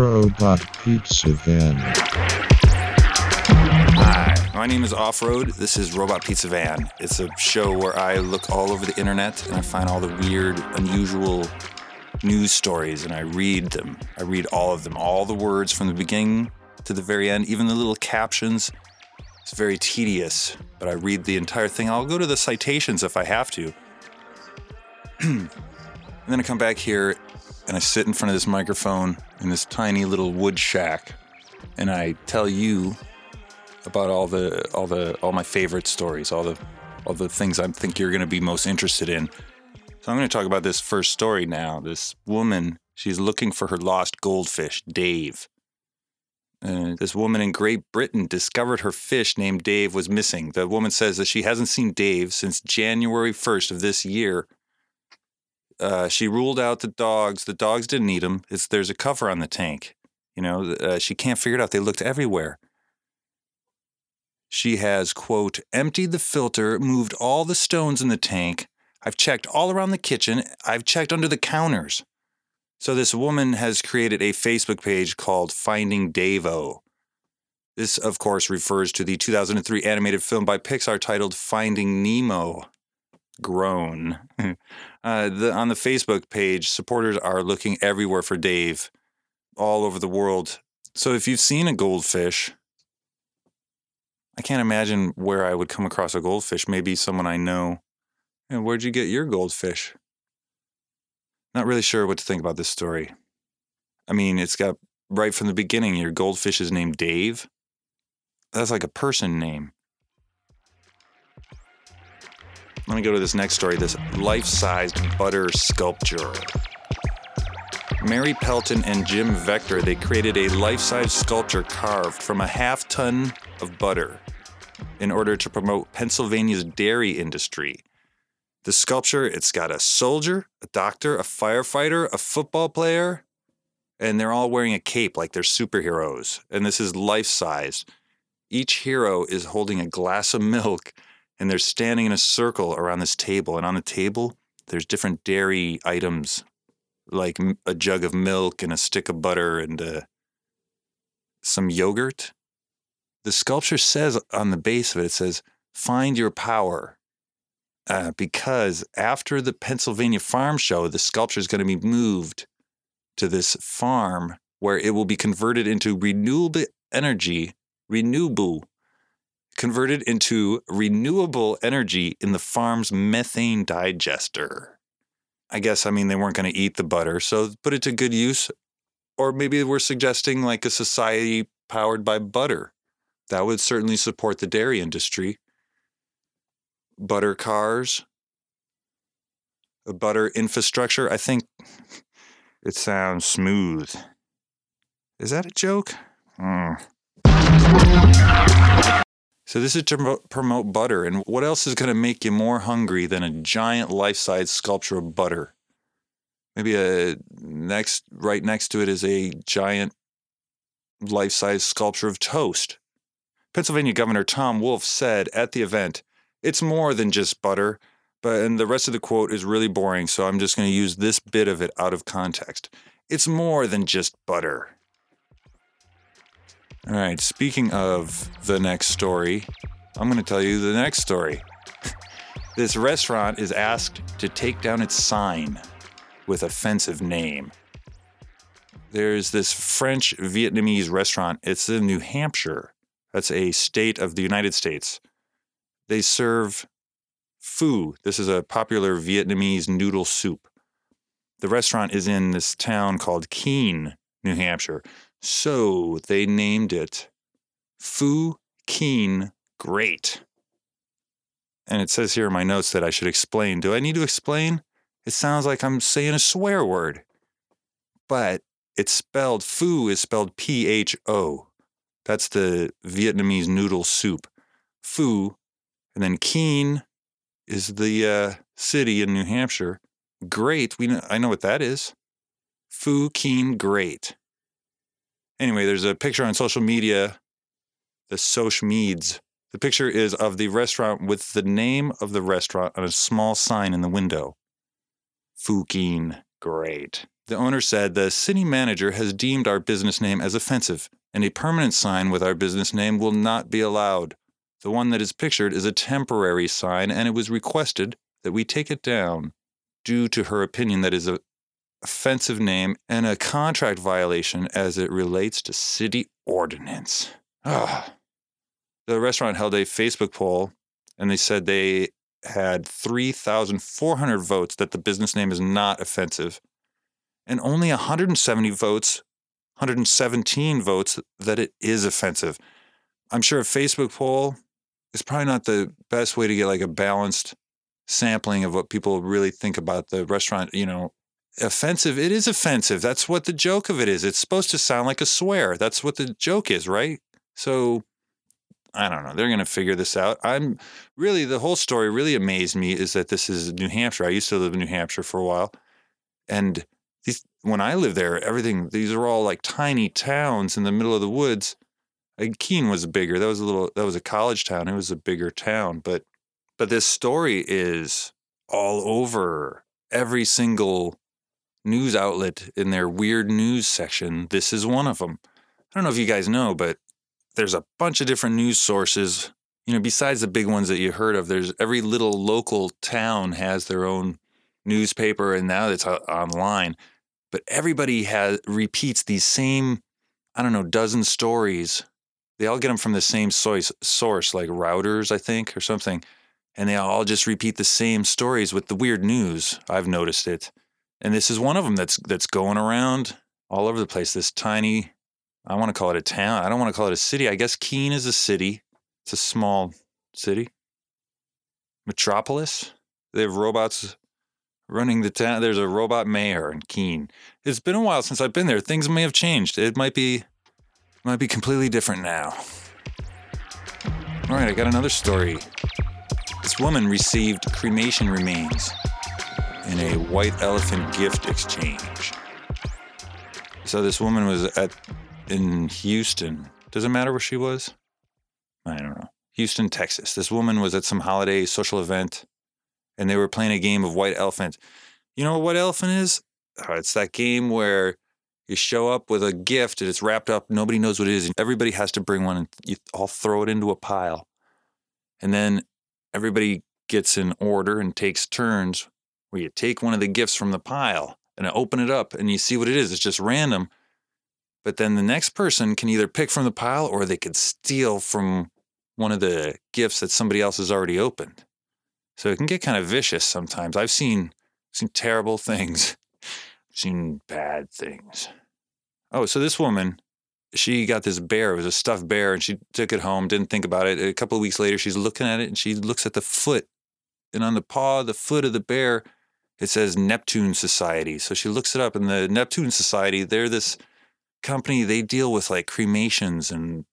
Robot Pizza Van. Hi, my name is Offroad. This is Robot Pizza Van. It's a show where I look all over the internet and I find all the weird, unusual news stories and I read them. I read all of them, all the words from the beginning to the very end, even the little captions. It's very tedious, but I read the entire thing. I'll go to the citations if I have to. And then I come back here and I sit in front of this microphone in this tiny little wood shack and I tell you about all my favorite stories, all the things I think you're going to be most interested in. So I'm going to talk about this first story now. This woman, she's looking for her lost goldfish, Dave. This woman in Great Britain discovered her fish named Dave was missing. The woman says that she hasn't seen Dave since January 1st of this year. She ruled out the dogs. The dogs didn't eat them. There's a cover on the tank. You know, she can't figure it out. They looked everywhere. She has, quote, emptied the filter, moved all the stones in the tank. I've checked all around the kitchen. I've checked under the counters. So this woman has created a Facebook page called Finding Dave-O. This, of course, refers to the 2003 animated film by Pixar titled Finding Nemo. Groan. On the Facebook page, supporters are looking everywhere for Dave, all over the world. So if you've seen a goldfish, I can't imagine where I would come across a goldfish. Maybe someone I know. And where'd you get your goldfish? Not really sure what to think about this story. I mean, it's got right from the beginning, your goldfish is named Dave. That's like a person name. Let me go to this next story, this life-sized butter sculpture. Mary Pelton and Jim Vector, they created a life-sized sculpture carved from a half-ton of butter in order to promote Pennsylvania's dairy industry. The sculpture, it's got a soldier, a doctor, a firefighter, a football player, and they're all wearing a cape like they're superheroes. And this is life-size. Each hero is holding a glass of milk. And they're standing in a circle around this table. And on the table, there's different dairy items, like a jug of milk and a stick of butter and some yogurt. The sculpture says on the base of it, it says, find your power. Because after the Pennsylvania Farm Show, the sculpture is going to be moved to this farm where it will be converted into renewable energy in the farm's methane digester. I mean, they weren't going to eat the butter, so put it to good use. Or maybe we're suggesting like a society powered by butter. That would certainly support the dairy industry. Butter cars, a butter infrastructure. I think it sounds smooth. Is that a joke? So this is to promote butter, and what else is going to make you more hungry than a giant life-size sculpture of butter? Maybe right next to it is a giant life-size sculpture of toast. Pennsylvania Governor Tom Wolf said at the event, it's more than just butter, and the rest of the quote is really boring, so I'm just going to use this bit of it out of context. It's more than just butter. All right, speaking of the next story, I'm going to tell you the next story. This restaurant is asked to take down its sign with offensive name. There's this French Vietnamese restaurant. It's in New Hampshire. That's a state of the United States. They serve pho. This is a popular Vietnamese noodle soup. The restaurant is in this town called Keene, New Hampshire. So they named it Pho Keene Great. And it says here in my notes that I should explain. Do I need to explain? It sounds like I'm saying a swear word. But it's spelled, pho is spelled P-H-O. That's the Vietnamese noodle soup. Pho, and then Keene is the city in New Hampshire. Great, I know what that is. Pho Keene Great. Anyway, there's a picture on social media, the social meds. The picture is of the restaurant with the name of the restaurant on a small sign in the window. Pho Keene Great. The owner said, "The city manager has deemed our business name as offensive, and a permanent sign with our business name will not be allowed. The one that is pictured is a temporary sign, and it was requested that we take it down due to her opinion that is an offensive name and a contract violation as it relates to city ordinance." Ugh. The restaurant held a Facebook poll, and they said they had 3,400 votes that the business name is not offensive, and only 117 votes that it is offensive. I'm sure a Facebook poll is probably not the best way to get like a balanced sampling of what people really think about the restaurant. You know, offensive, it is offensive. That's what the joke of it is. It's supposed to sound like a swear. That's what the joke is, right? So I don't know. They're going to figure this out. I'm really, the whole story really amazed me is that this is New Hampshire. I used to live in New Hampshire for a while. And when I lived there, these are all like tiny towns in the middle of the woods. Like Keene was bigger. That was a college town. It was a bigger town. But this story is all over every single news outlet in their weird news section. This is one of them. I don't know if you guys know, but there's a bunch of different news sources, you know, besides the big ones that you heard of. There's every little local town has their own newspaper, and now it's online. But everybody repeats these same, I don't know, dozen stories. They all get them from the same source, like Routers, I think, or something. And they all just repeat the same stories with the weird news. I've noticed it. And this is one of them that's going around all over the place, this tiny, I want to call it a town. I don't want to call it a city. I guess Keene is a city. It's a small city. Metropolis. They have robots running the town. There's a robot mayor in Keene. It's been a while since I've been there. Things may have changed. It might be completely different now. All right, I got another story. This woman received cremation remains in a white elephant gift exchange. So this woman was in Houston. Does it matter where she was? I don't know. Houston, Texas. This woman was at some holiday social event, and they were playing a game of white elephant. You know what white elephant is? Oh, it's that game where you show up with a gift, and it's wrapped up. Nobody knows what it is, and everybody has to bring one, and you all throw it into a pile. And then everybody gets in order and takes turns where you take one of the gifts from the pile, and I open it up, and you see what it is. It's just random. But then the next person can either pick from the pile or they could steal from one of the gifts that somebody else has already opened. So it can get kind of vicious sometimes. I've seen terrible things. I've seen bad things. Oh, so this woman, she got this bear. It was a stuffed bear, and she took it home, didn't think about it. A couple of weeks later, she's looking at it, and she looks at the foot. And on the paw, the foot of the bear, it says Neptune Society. So she looks it up, and the Neptune Society, they're this company, they deal with like cremations and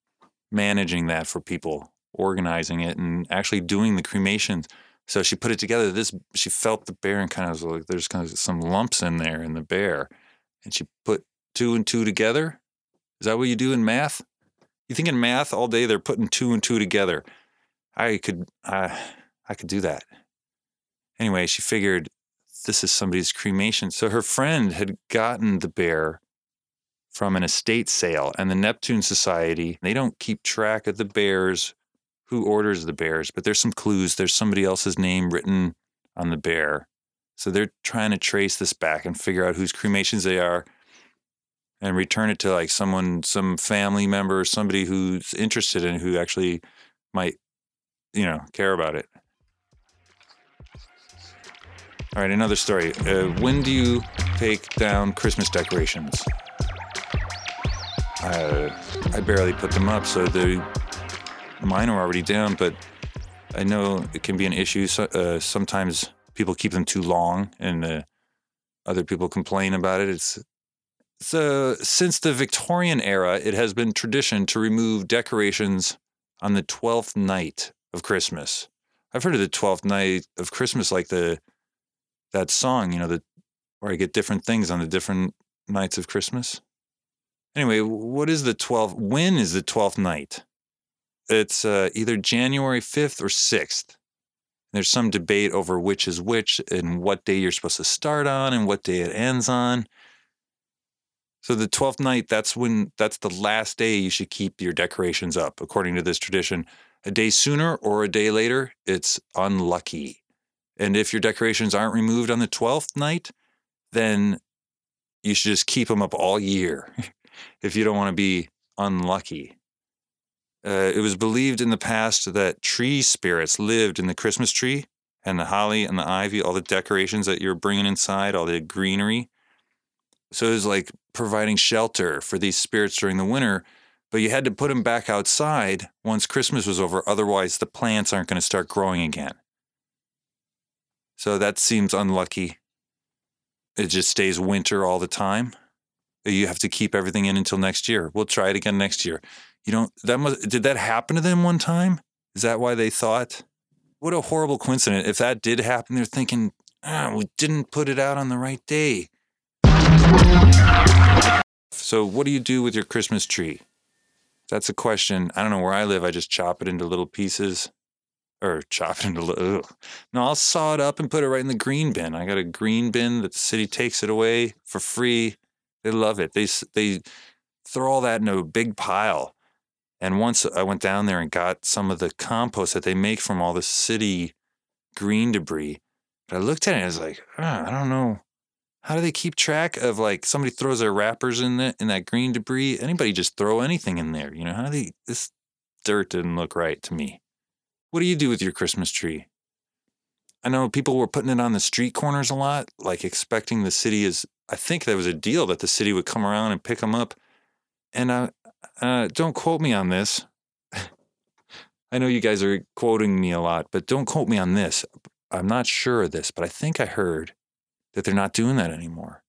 managing that for people, organizing it and actually doing the cremations. So she put it together. She felt the bear and kind of was like, there's kind of some lumps in there in the bear. And she put two and two together. Is that what you do in math? You think in math all day they're putting two and two together. I could do that. Anyway, she figured this is somebody's cremation. So her friend had gotten the bear from an estate sale, and the Neptune Society, they don't keep track of the bears, who orders the bears, but there's some clues. There's somebody else's name written on the bear. So they're trying to trace this back and figure out whose cremations they are and return it to like someone, some family member, somebody who's interested in, who actually might, you know, care about it. All right, another story. When do you take down Christmas decorations? I barely put them up, so mine are already down, but I know it can be an issue. So, sometimes people keep them too long, and other people complain about it. So since the Victorian era, it has been tradition to remove decorations on the 12th night of Christmas. I've heard of the 12th night of Christmas, like that song, you know, where I get different things on the different nights of Christmas. Anyway, when is the 12th night? It's either January 5th or 6th. There's some debate over which is which and what day you're supposed to start on and what day it ends on. So the 12th night, that's the last day you should keep your decorations up, according to this tradition. A day sooner or a day later, it's unlucky. And if your decorations aren't removed on the 12th night, then you should just keep them up all year if you don't want to be unlucky. It was believed in the past that tree spirits lived in the Christmas tree and the holly and the ivy, all the decorations that you're bringing inside, all the greenery. So it was like providing shelter for these spirits during the winter, but you had to put them back outside once Christmas was over. Otherwise, the plants aren't going to start growing again. So that seems unlucky. It just stays winter all the time. You have to keep everything in until next year. We'll try it again next year. You don't. That must, did that happen to them one time? Is that why they thought? What a horrible coincidence. If that did happen, they're thinking, we didn't put it out on the right day. So what do you do with your Christmas tree? That's a question. I don't know where I live. I just chop it into little pieces. Or chop it into little... No, I'll saw it up and put it right in the green bin. I got a green bin that the city takes it away for free. They love it. They throw all that into a big pile. And once I went down there and got some of the compost that they make from all the city green debris. But I looked at it and I was like, I don't know. How do they keep track of, like, somebody throws their wrappers in that green debris? Anybody just throw anything in there? You know, how do they, this dirt didn't look right to me. What do you do with your Christmas tree? I know people were putting it on the street corners a lot, like expecting the city is, I think there was a deal that the city would come around and pick them up. And don't quote me on this. I know you guys are quoting me a lot, but don't quote me on this. I'm not sure of this, but I think I heard that they're not doing that anymore.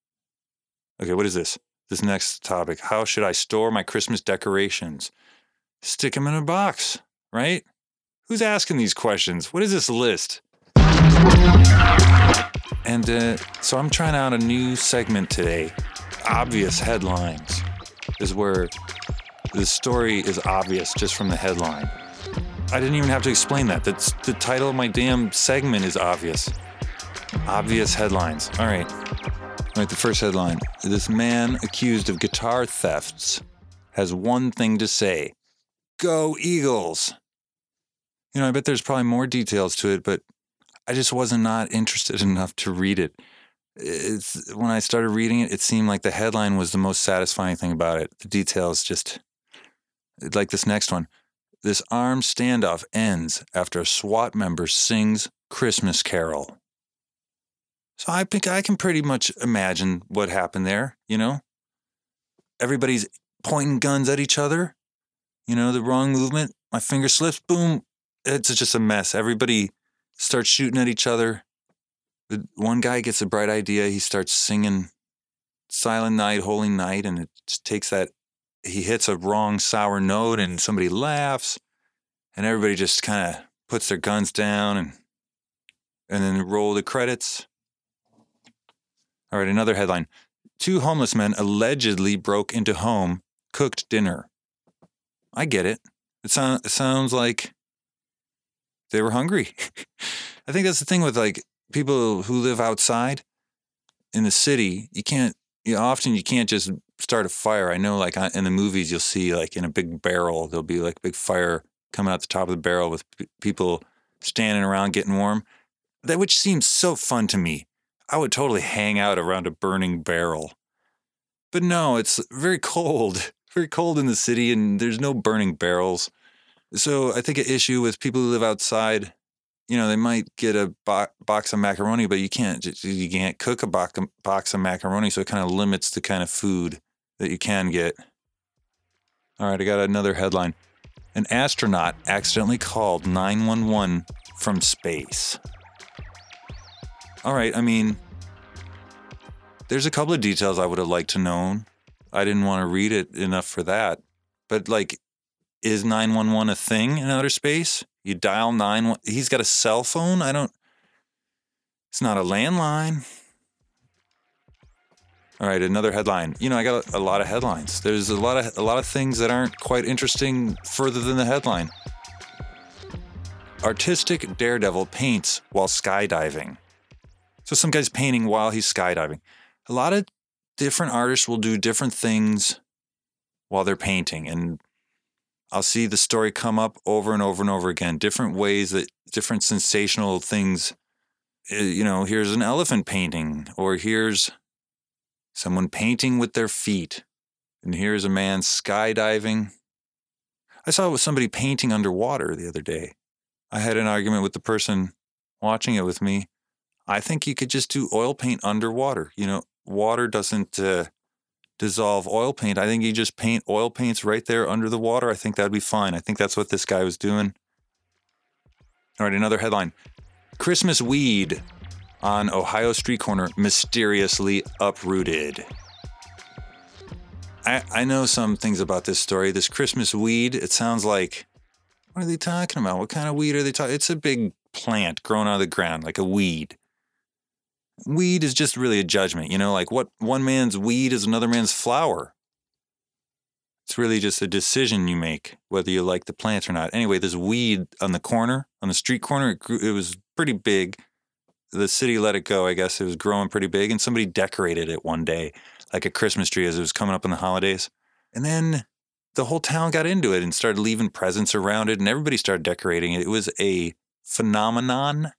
Okay, what is this? This next topic. How should I store my Christmas decorations? Stick them in a box, right? Who's asking these questions? What is this list? And so I'm trying out a new segment today. Obvious headlines is where the story is obvious just from the headline. I didn't even have to explain that. That's the title of my damn segment is obvious. Obvious headlines. All right. All right, the first headline. This man accused of guitar thefts has one thing to say. Go Eagles! You know, I bet there's probably more details to it, but I just wasn't not interested enough to read it. When I started reading it, it seemed like the headline was the most satisfying thing about it. The details just... Like this next one. This armed standoff ends after a SWAT member sings Christmas Carol. So I think I can pretty much imagine what happened there, you know? Everybody's pointing guns at each other. You know, the wrong movement. My finger slips. Boom. It's just a mess. Everybody starts shooting at each other. One guy gets a bright idea. He starts singing Silent Night, Holy Night, and it just takes that. He hits a wrong sour note, and somebody laughs. And everybody just kind of puts their guns down and then roll the credits. All right, another headline. Two homeless men allegedly broke into home, cooked dinner. I get it. It sounds like they were hungry. I think that's the thing with, like, people who live outside in the city. You can't just start a fire. I know, like, in the movies, you'll see, like, in a big barrel, there'll be, like, a big fire coming out the top of the barrel with people standing around getting warm. That which seems so fun to me. I would totally hang out around a burning barrel. But no, it's very cold in the city, and there's no burning barrels. So I think an issue with people who live outside, you know, they might get a box of macaroni, but you can't cook a box of macaroni, so it kind of limits the kind of food that you can get. All right, I got another headline. An astronaut accidentally called 911 from space. All right, I mean, there's a couple of details I would have liked to know. I didn't want to read it enough for that. But, like, is 911 a thing in outer space? You dial 911. He's got a cell phone? It's not a landline. All right, another headline. You know, I got a lot of headlines. There's a lot of things that aren't quite interesting further than the headline. Artistic daredevil paints while skydiving. So some guy's painting while he's skydiving. A lot of different artists will do different things while they're painting. And I'll see the story come up over and over and over again, different ways that different sensational things, you know, here's an elephant painting, or here's someone painting with their feet. And here's a man skydiving. I saw it with somebody painting underwater the other day. I had an argument with the person watching it with me. I think you could just do oil paint underwater. You know, water doesn't dissolve oil paint. I think you just paint oil paints right there under the water. I think that'd be fine. I think that's what this guy was doing. All right, another headline. Christmas weed on Ohio street corner mysteriously uprooted. I know some things about this story. This Christmas weed, it sounds like, what are they talking about? What kind of weed are they talking? It's a big plant growing out of the ground, like a weed. Weed is just really a judgment, you know, like what one man's weed is another man's flower. It's really just a decision you make, whether you like the plants or not. Anyway, this weed on the corner, on the street corner, it grew, it was pretty big. The city let it go, I guess. It was growing pretty big, and somebody decorated it one day, like a Christmas tree as it was coming up in the holidays. And then the whole town got into it and started leaving presents around it, and everybody started decorating it. It was a phenomenon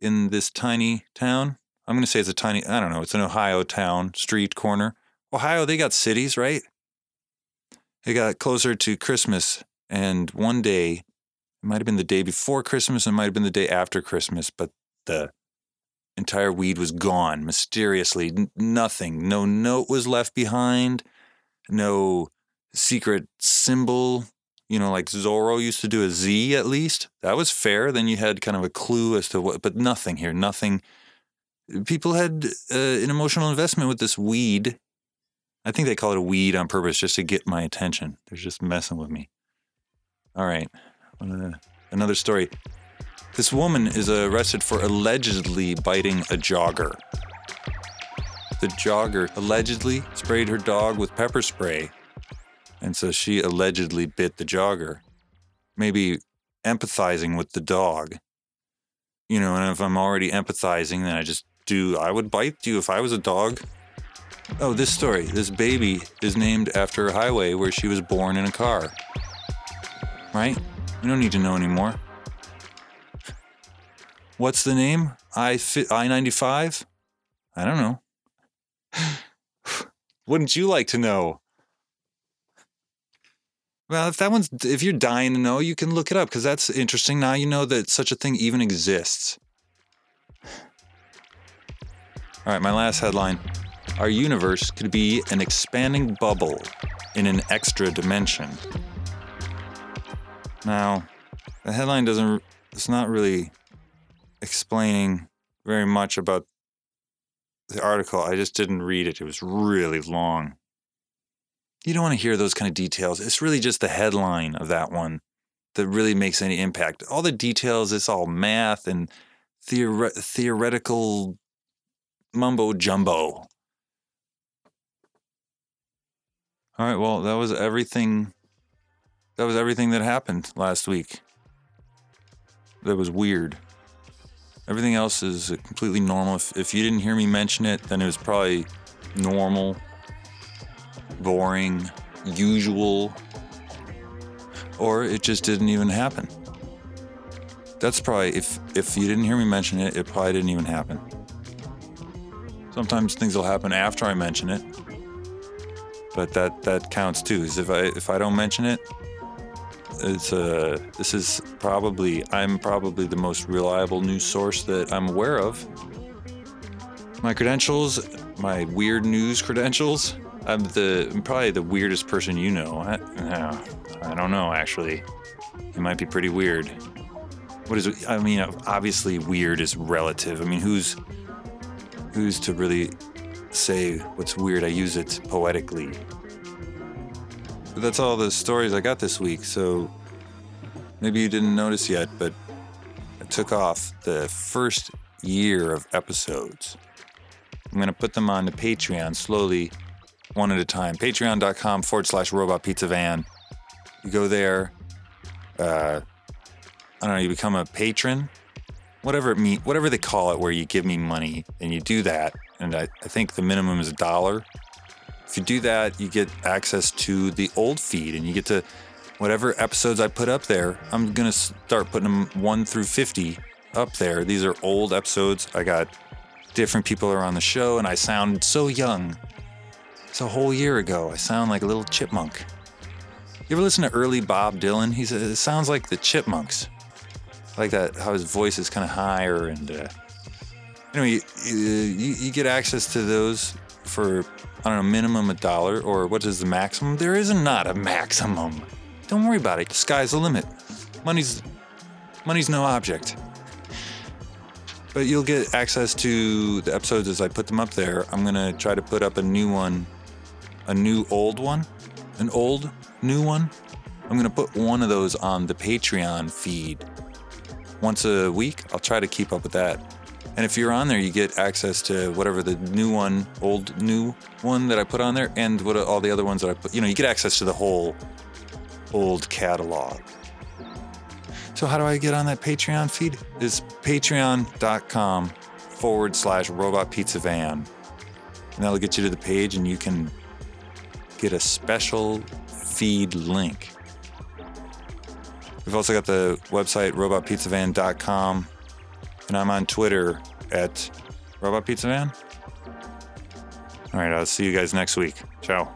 in this tiny town. I'm going to say it's a tiny, I don't know, it's an Ohio town, street corner. Ohio, they got cities, right? It got closer to Christmas, and one day, it might have been the day before Christmas, it might have been the day after Christmas, but the entire weed was gone, mysteriously, nothing. No note was left behind, no secret symbol, you know, like Zorro used to do a Z at least. That was fair. Then you had kind of a clue as to what, but nothing here, nothing. People had an emotional investment with this weed. I think they call it a weed on purpose just to get my attention. They're just messing with me. All right. Another story. This woman is arrested for allegedly biting a jogger. The jogger allegedly sprayed her dog with pepper spray. And so she allegedly bit the jogger. Maybe empathizing with the dog. You know, and if I'm already empathizing, then I just do. I would bite you if I was a dog. Oh, this story. This baby is named after a highway where she was born in a car. Right? You don't need to know anymore. What's the name? I-95? I don't know. Wouldn't you like to know? Well, if you're dying to know, you can look it up because that's interesting. Now you know that such a thing even exists. All right, my last headline. Our universe could be an expanding bubble in an extra dimension. Now, the headline doesn't, it's not really explaining very much about the article. I just didn't read it. It was really long. You don't want to hear those kind of details. It's really just the headline of that one that really makes any impact. All the details, it's all math and theoretical mumbo jumbo. All right, well, that was everything. That was everything that happened last week. That was weird. Everything else is completely normal. If you didn't hear me mention it, then it was probably normal. Boring, usual, or it just didn't even happen. That's probably, if you didn't hear me mention it, it probably didn't even happen. Sometimes things will happen after I mention it, but that counts too. Is if I don't mention it, it's this is probably, I'm probably the most reliable news source that I'm aware of. My credentials, my weird news credentials. I'm probably the weirdest person you know. I don't know, actually. It might be pretty weird. What is? I mean, obviously, weird is relative. I mean, who's to really say what's weird? I use it poetically. But that's all the stories I got this week. So maybe you didn't notice yet, but I took off the first year of episodes. I'm gonna put them on to Patreon slowly. One at a time. Patreon.com/robotpizzavan. You go there. I don't know. You become a patron, whatever they call it, where you give me money, and you do that. And I think the minimum is $1. If you do that, you get access to the old feed, and you get to whatever episodes I put up there. I'm going to start putting them 1 through 50 up there. These are old episodes. I got different people are on the show, and I sound so young. It's a whole year ago. I sound like a little chipmunk. You ever listen to early Bob Dylan? He says it sounds like the Chipmunks. I like that, how his voice is kind of higher. And anyway, you get access to those for, I don't know, minimum $1, or what is the maximum? There is not a maximum. Don't worry about it. The sky's the limit. Money's no object. But you'll get access to the episodes as I put them up there. I'm going to try to put up a new one, a new old one, an old new one. I'm going to put one of those on the Patreon feed. Once a week, I'll try to keep up with that. And if you're on there, you get access to whatever the new one, old new one that I put on there, and what all the other ones that I put. You know, you get access to the whole old catalog. So how do I get on that Patreon feed? It's patreon.com/robotpizzavan. And that'll get you to the page, and you can get a special feed link. We've also got the website, robotpizzavan.com. And I'm on Twitter at robotpizzavan. All right, I'll see you guys next week. Ciao.